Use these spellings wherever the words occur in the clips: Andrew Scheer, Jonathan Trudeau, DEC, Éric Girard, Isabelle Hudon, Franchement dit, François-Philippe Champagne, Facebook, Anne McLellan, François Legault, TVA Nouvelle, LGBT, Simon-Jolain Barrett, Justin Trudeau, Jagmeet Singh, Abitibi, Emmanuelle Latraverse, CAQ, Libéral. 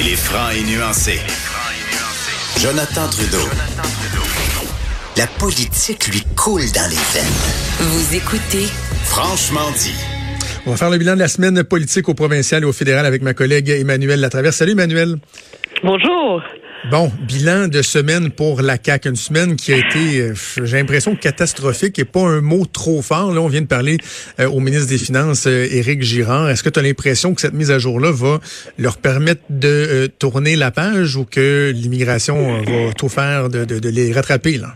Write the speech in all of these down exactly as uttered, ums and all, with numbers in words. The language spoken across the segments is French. Il est franc et nuancé. Jonathan Trudeau. Jonathan Trudeau. La politique lui coule dans les veines. Vous écoutez Franchement dit. On va faire le bilan de la semaine politique au provincial et au fédéral avec ma collègue Emmanuelle Latraverse. Salut Emmanuelle. Bonjour. Bon, bilan de semaine pour la C A Q. Une semaine qui a été, j'ai l'impression, catastrophique et pas un mot trop fort. Là, on vient de parler euh, au ministre des Finances, euh, Éric Girard. Est-ce que tu as l'impression que cette mise à jour-là va leur permettre de euh, tourner la page ou que l'immigration euh, va tout faire de, de, de les rattraper, là?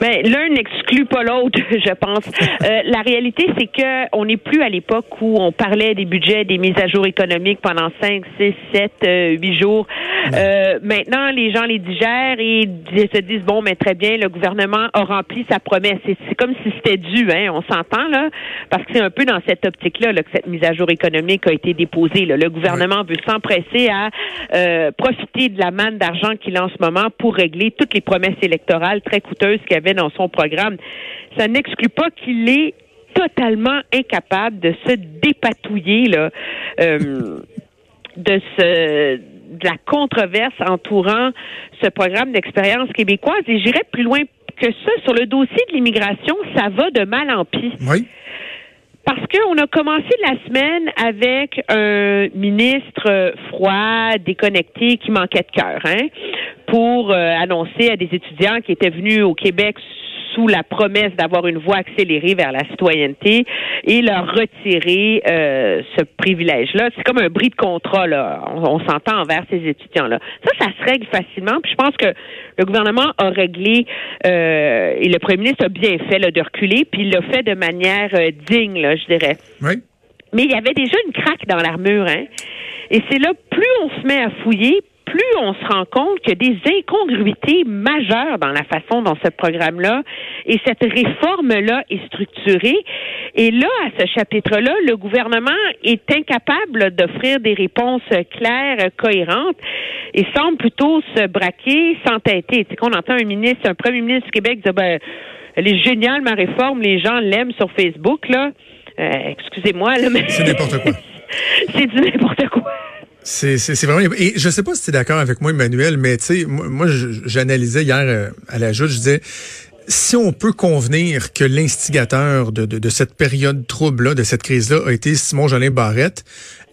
Ben, l'un n'exclut pas l'autre, je pense. Euh, la réalité, c'est que on n'est plus à l'époque où on parlait des budgets, des mises à jour économiques pendant cinq, six, sept, huit jours. Euh, maintenant, les gens les digèrent et se disent, bon, mais très bien, le gouvernement a rempli sa promesse. C'est, c'est comme si c'était dû, hein, on s'entend, là, parce que c'est un peu dans cette optique-là là, que cette mise à jour économique a été déposée. Là. Le gouvernement oui. veut s'empresser à euh, profiter de la manne d'argent qu'il a en ce moment pour régler toutes les promesses électorales très coûteuses qu'il y avait dans son programme. Ça n'exclut pas qu'il est totalement incapable de se dépatouiller là, euh, de ce... de la controverse entourant ce programme d'expérience québécoise. Et j'irai plus loin que ça. Sur le dossier de l'immigration, ça va de mal en pis. Oui. Parce qu'on a commencé la semaine avec un ministre froid, déconnecté, qui manquait de cœur, hein, pour euh, annoncer à des étudiants qui étaient venus au Québec sous la promesse d'avoir une voie accélérée vers la citoyenneté et leur retirer euh, ce privilège-là. C'est comme un bris de contrat, là. On, on s'entend envers ces étudiants-là. Ça, ça se règle facilement. Puis je pense que le gouvernement a réglé, euh, et le premier ministre a bien fait là, de reculer, puis il l'a fait de manière euh, digne, là, je dirais. Oui. Mais il y avait déjà une craque dans l'armure, hein. Et c'est là, plus on se met à fouiller, plus on se rend compte qu'il y a des incongruités majeures dans la façon dont ce programme-là et cette réforme-là est structurée. Et là, à ce chapitre-là, le gouvernement est incapable d'offrir des réponses claires, cohérentes, et semble plutôt se braquer, s'entêter. Tu sais, qu'on entend un ministre, un premier ministre du Québec dire « ben, elle est géniale, ma réforme, les gens l'aiment sur Facebook, là. Euh, » Excusez-moi, là, mais... C'est n'importe quoi. C'est du n'importe quoi. C'est, c'est, c'est vraiment... Et je sais pas si tu es d'accord avec moi, Emmanuel, mais tu sais, moi, moi j'analysais hier euh, à la joute, je disais, si on peut convenir que l'instigateur de, de, de cette période trouble-là, de cette crise-là, a été Simon-Jolain Barrett,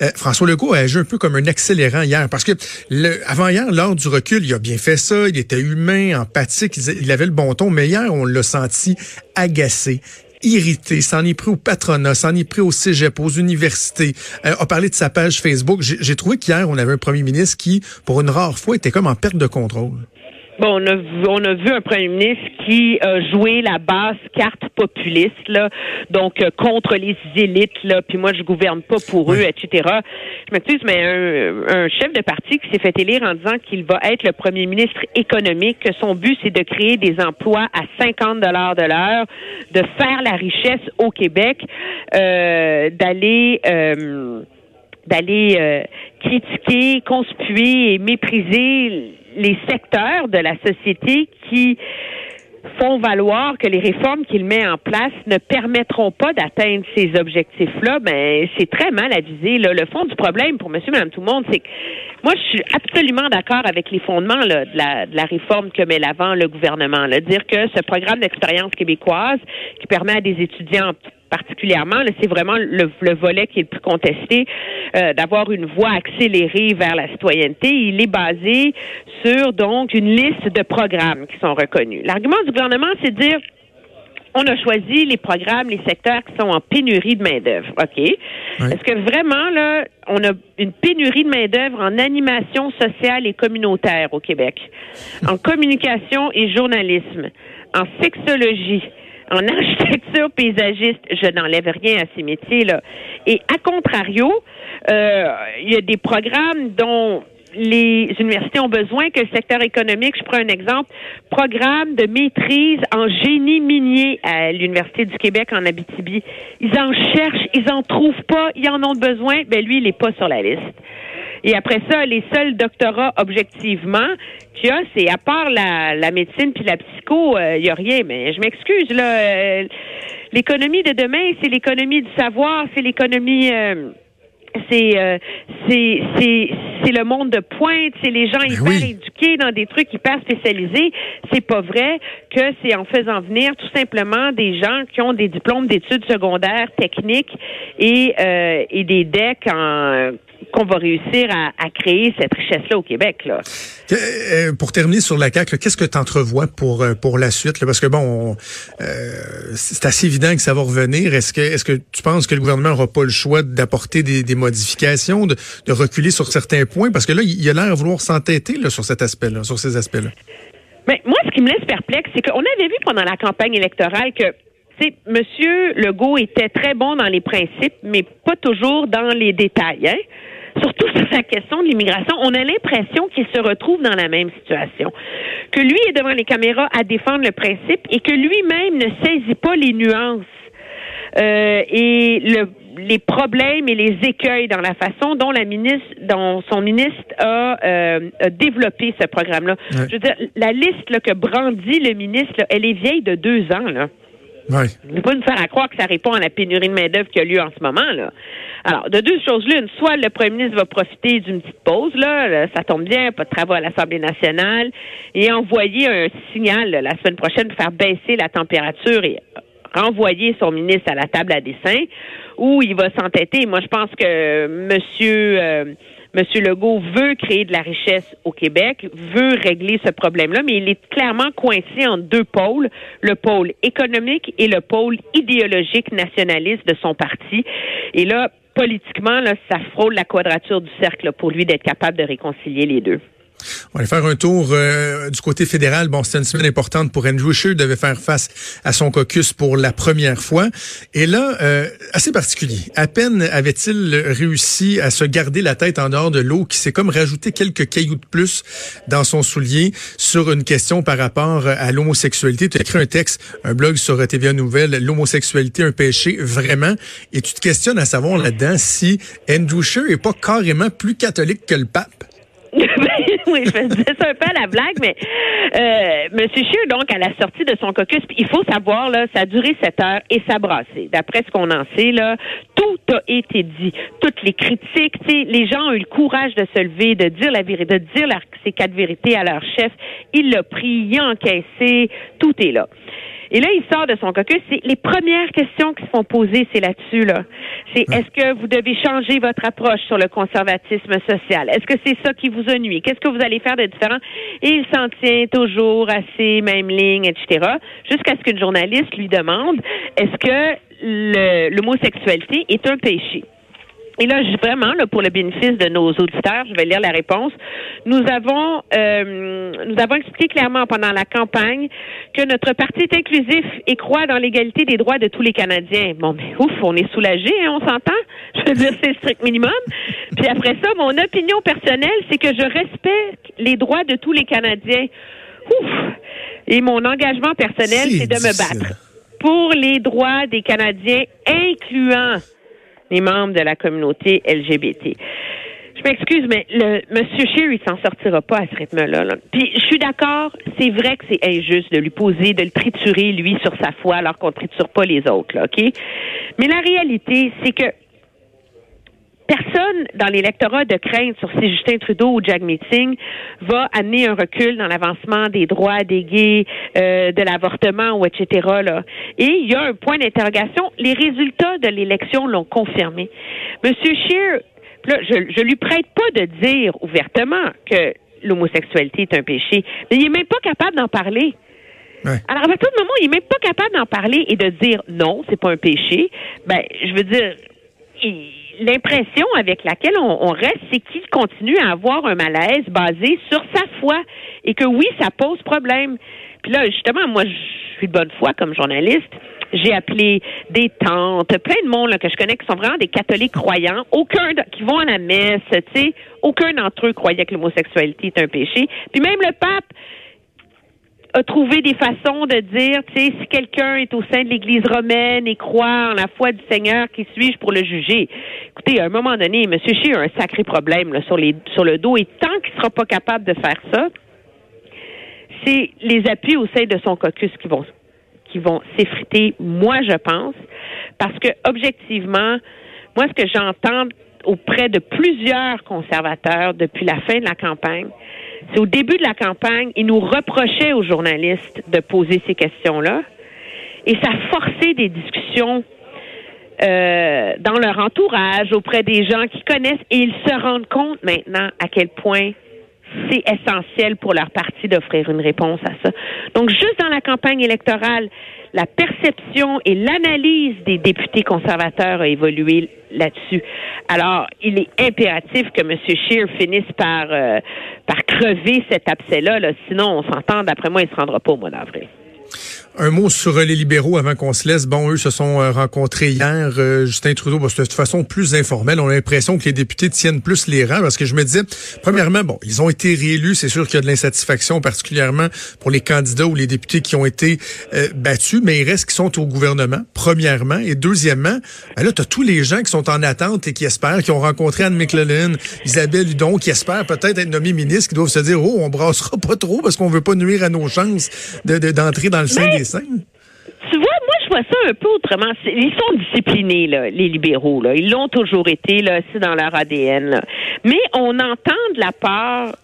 euh, François Legault a agi un peu comme un accélérant hier, parce que le, avant hier, lors du recul, il a bien fait ça, il était humain, empathique, il, il avait le bon ton, mais hier, on l'a senti agacé. Irrité, s'en est pris au patronat, s'en est pris au cégep, aux universités, euh, a parlé de sa page Facebook. J'ai, j'ai trouvé qu'hier, on avait un premier ministre qui, pour une rare fois, était comme en perte de contrôle. Bon, on a vu, on a vu un premier ministre qui a joué la basse carte populiste, là, donc euh, contre les élites, là, puis moi je gouverne pas pour eux, et cetera. Je m'excuse, mais un, un chef de parti qui s'est fait élire en disant qu'il va être le premier ministre économique, que son but c'est de créer des emplois à cinquante dollars de l'heure, de faire la richesse au Québec, euh, d'aller euh, d'aller euh, critiquer, conspuer et mépriser les secteurs de la société qui font valoir que les réformes qu'il met en place ne permettront pas d'atteindre ces objectifs-là, ben c'est très mal avisé. Là. Le fond du problème pour monsieur, madame, tout le monde, c'est que moi, je suis absolument d'accord avec les fondements là, de, la, de la réforme que met l'avant le gouvernement. Là. Dire que ce programme d'expérience québécoise qui permet à des étudiants particulièrement, là, c'est vraiment le, le volet qui est le plus contesté, euh, d'avoir une voie accélérée vers la citoyenneté. Il est basé sur, donc, une liste de programmes qui sont reconnus. L'argument du gouvernement, c'est de dire, on a choisi les programmes, les secteurs qui sont en pénurie de main-d'œuvre. OK. Oui. Est-ce que vraiment, là, on a une pénurie de main-d'œuvre en animation sociale et communautaire au Québec, en communication et journalisme, en sexologie, en architecture paysagiste, je n'enlève rien à ces métiers-là. Et à contrario, euh, il y a des programmes dont les universités ont besoin que le secteur économique, je prends un exemple, programme de maîtrise en génie minier à l'Université du Québec en Abitibi. Ils en cherchent, ils en trouvent pas, ils en ont besoin, ben lui, il est pas sur la liste. Et après ça, les seuls doctorats, objectivement, qu'il y a, c'est à part la, la médecine puis la psycho, il euh, y a rien. Mais je m'excuse, là. Euh, l'économie de demain, c'est l'économie du savoir, c'est l'économie... Euh, C'est, euh, c'est, c'est, c'est le monde de pointe, c'est les gens hyper oui. éduqués dans des trucs hyper spécialisés. C'est pas vrai que c'est en faisant venir tout simplement des gens qui ont des diplômes d'études secondaires techniques et, euh, et des D E C en... qu'on va réussir à, à créer cette richesse-là au Québec, là. Euh, pour terminer sur la C A Q, là, qu'est-ce que tu entrevois pour pour la suite, là? Parce que bon, on, euh, c'est assez évident que ça va revenir. Est-ce que est-ce que tu penses que le gouvernement n'aura pas le choix d'apporter des, des modifications, de, de reculer sur certains points, parce que là, il a l'air à vouloir s'entêter là sur cet aspect-là, sur ces aspects-là. Mais moi, ce qui me laisse perplexe, c'est qu'on avait vu pendant la campagne électorale que Monsieur Legault était très bon dans les principes, mais pas toujours dans les détails, hein? Surtout sur la question de l'immigration, on a l'impression qu'il se retrouve dans la même situation. Que lui est devant les caméras à défendre le principe et que lui-même ne saisit pas les nuances euh, et le, les problèmes et les écueils dans la façon dont la ministre, dont son ministre a, euh, a développé ce programme-là. Ouais. Je veux dire, la liste là, que brandit le ministre, là, elle est vieille de deux ans, là. Ouais. Il ne faut pas nous faire à croire que ça répond à la pénurie de main-d'œuvre qui a lieu en ce moment, là. Alors, de deux choses l'une, soit le premier ministre va profiter d'une petite pause, là, là ça tombe bien, pas de travaux à l'Assemblée nationale, et envoyer un signal là, la semaine prochaine pour faire baisser la température et renvoyer son ministre à la table à dessin, ou il va s'entêter. Moi, je pense que monsieur... Euh, Monsieur Legault veut créer de la richesse au Québec, veut régler ce problème-là, mais il est clairement coincé entre deux pôles, le pôle économique et le pôle idéologique nationaliste de son parti. Et là, politiquement, là, ça frôle la quadrature du cercle là, pour lui d'être capable de réconcilier les deux. On va aller faire un tour euh, du côté fédéral. Bon, c'était une semaine importante pour Andrew Scheer. Il devait faire face à son caucus pour la première fois. Et là, euh, assez particulier. À peine avait-il réussi à se garder la tête en dehors de l'eau qui s'est comme rajouté quelques cailloux de plus dans son soulier sur une question par rapport à l'homosexualité. Tu as écrit un texte, un blog sur T V A Nouvelle, « L'homosexualité, un péché, vraiment ». Et tu te questionnes à savoir là-dedans si Andrew Scheer n'est pas carrément plus catholique que le pape. Oui, je faisais ça un peu à la blague, mais euh, monsieur Scheer, donc, à la sortie de son caucus, il faut savoir, là, ça a duré sept heures et ça brassait. D'après ce qu'on en sait, là, tout a été dit. Toutes les critiques, tu sais, les gens ont eu le courage de se lever, de dire la vérité, de dire leur, ces quatre vérités à leur chef. Il l'a pris, il a encaissé, tout est là. Et là, il sort de son caucus. C'est les premières questions qui se font poser, c'est là-dessus, là. C'est, est-ce que vous devez changer votre approche sur le conservatisme social? Est-ce que c'est ça qui vous a nuit? Qu'est-ce que vous allez faire de différent? Et il s'en tient toujours à ses mêmes lignes, et cetera, jusqu'à ce qu'une journaliste lui demande, est-ce que le, l'homosexualité est un péché? Et là, vraiment, là, pour le bénéfice de nos auditeurs, je vais lire la réponse. Nous avons, euh, nous avons expliqué clairement pendant la campagne que notre parti est inclusif et croit dans l'égalité des droits de tous les Canadiens. Bon, mais ouf, on est soulagés, hein, on s'entend? Je veux dire, c'est le strict minimum. Puis après ça, mon opinion personnelle, c'est que je respecte les droits de tous les Canadiens. Ouf! Et mon engagement personnel, c'est, c'est de me battre pour les droits des Canadiens, incluant les membres de la communauté L G B T. Je m'excuse, mais le monsieur Scheer, il s'en sortira pas à ce rythme-là. Là. Puis, je suis d'accord, c'est vrai que c'est injuste de lui poser, de le triturer, lui, sur sa foi, alors qu'on triture pas les autres, là, OK? Mais la réalité, c'est que personne dans l'électorat de crainte sur si Justin Trudeau ou Jagmeet Singh va amener un recul dans l'avancement des droits des gays, euh, de l'avortement, ou et cetera là. Et il y a un point d'interrogation. Les résultats de l'élection l'ont confirmé. Monsieur Scheer, là, je, je lui prête pas de dire ouvertement que l'homosexualité est un péché, mais il est même pas capable d'en parler. Ouais. Alors, à partir du moment où il est même pas capable d'en parler et de dire non, c'est pas un péché, ben, je veux dire, il, l'impression avec laquelle on, on reste, c'est qu'il continue à avoir un malaise basé sur sa foi et que oui, ça pose problème. Puis là, justement, moi, je suis de bonne foi comme journaliste. j'ai appelé des tantes, plein de monde là, que je connais qui sont vraiment des catholiques croyants, aucun de, qui vont à la messe, tu sais, aucun d'entre eux croyait que l'homosexualité est un péché. Puis même le pape a trouvé des façons de dire, tu sais, si quelqu'un est au sein de l'Église romaine et croit en la foi du Seigneur, qui suis-je pour le juger? Écoutez, à un moment donné, M. Scheer a un sacré problème là, sur, les, sur le dos, et tant qu'il ne sera pas capable de faire ça, c'est les appuis au sein de son caucus qui vont, qui vont s'effriter, moi, je pense, parce que, objectivement, moi, ce que j'entends auprès de plusieurs conservateurs depuis la fin de la campagne, c'est au début de la campagne, ils nous reprochaient aux journalistes de poser ces questions-là, et ça forçait des discussions euh, dans leur entourage, auprès des gens qui connaissent, et ils se rendent compte maintenant à quel point c'est essentiel pour leur parti d'offrir une réponse à ça. Donc, juste dans la campagne électorale, la perception et l'analyse des députés conservateurs a évolué là-dessus. Alors, il est impératif que M. Scheer finisse par, euh, par crever cet abcès-là, là. Sinon, on s'entend, d'après moi, il ne se rendra pas au mois d'avril. Un mot sur les libéraux avant qu'on se laisse. Bon, eux se sont rencontrés hier. Euh, Justin Trudeau, bon, de toute façon plus informelle. On a l'impression que les députés tiennent plus les rangs, parce que je me disais, premièrement, bon, ils ont été réélus. C'est sûr qu'il y a de l'insatisfaction, particulièrement pour les candidats ou les députés qui ont été euh, battus, mais il reste qu'ils sont au gouvernement, premièrement. Et deuxièmement, ben là, tu as tous les gens qui sont en attente et qui espèrent, qui ont rencontré Anne McLellan, Isabelle Hudon, qui espèrent peut-être être nommés ministres, qui doivent se dire, oh, on brassera pas trop parce qu'on veut pas nuire à nos chances de, de, d'entrer dans le sein des... Tu vois, moi, je vois ça un peu autrement. Ils sont disciplinés, là, les libéraux. Là. Ils l'ont toujours été, là, c'est dans leur A D N. Là. Mais on entend de la part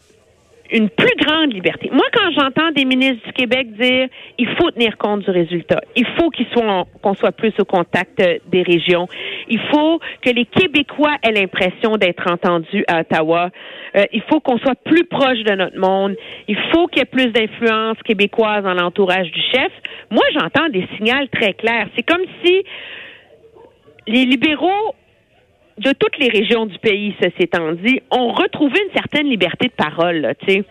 une plus grande liberté. Moi, quand j'entends des ministres du Québec dire « il faut tenir compte du résultat, il faut qu'ils soient, qu'on soit plus au contact des régions, il faut que les Québécois aient l'impression d'être entendus à Ottawa, euh, il faut qu'on soit plus proche de notre monde, il faut qu'il y ait plus d'influence québécoise dans l'entourage du chef », moi, j'entends des signaux très clairs. C'est comme si les libéraux de toutes les régions du pays, ceci étant dit, ont retrouvé une certaine liberté de parole, tu sais,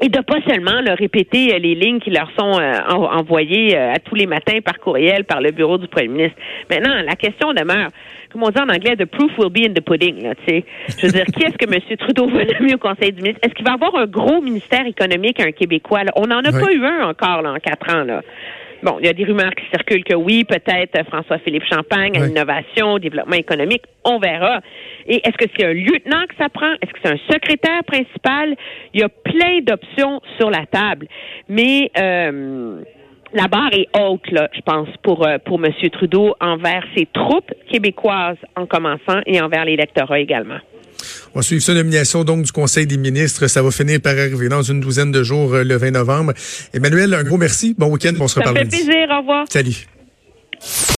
et de pas seulement là, répéter euh, les lignes qui leur sont euh, en- envoyées euh, à tous les matins par courriel par le bureau du premier ministre. Maintenant, la question demeure, comme on dit en anglais, « the proof will be in the pudding », là, tu sais. Je veux dire, qui est-ce que M. Trudeau veut nommer au Conseil du ministre? Est-ce qu'il va avoir un gros ministère économique à un Québécois? Là? On n'en a oui. pas eu un encore là, en quatre ans, là. Bon, il y a des rumeurs qui circulent que oui, peut-être François-Philippe Champagne à oui. l'innovation, au développement économique, on verra. Et est-ce que c'est un lieutenant que ça prend? Est-ce que c'est un secrétaire principal? Il y a plein d'options sur la table. Mais euh, la barre est haute, là, je pense, pour, pour M. Trudeau envers ses troupes québécoises en commençant et envers l'électorat également. On va suivre sa nomination donc du Conseil des ministres. Ça va finir par arriver dans une douzaine de jours, le vingt novembre. Emmanuelle, un gros merci. Bon week-end. On se reparle lundi. Ça fait plaisir. Au revoir. Salut.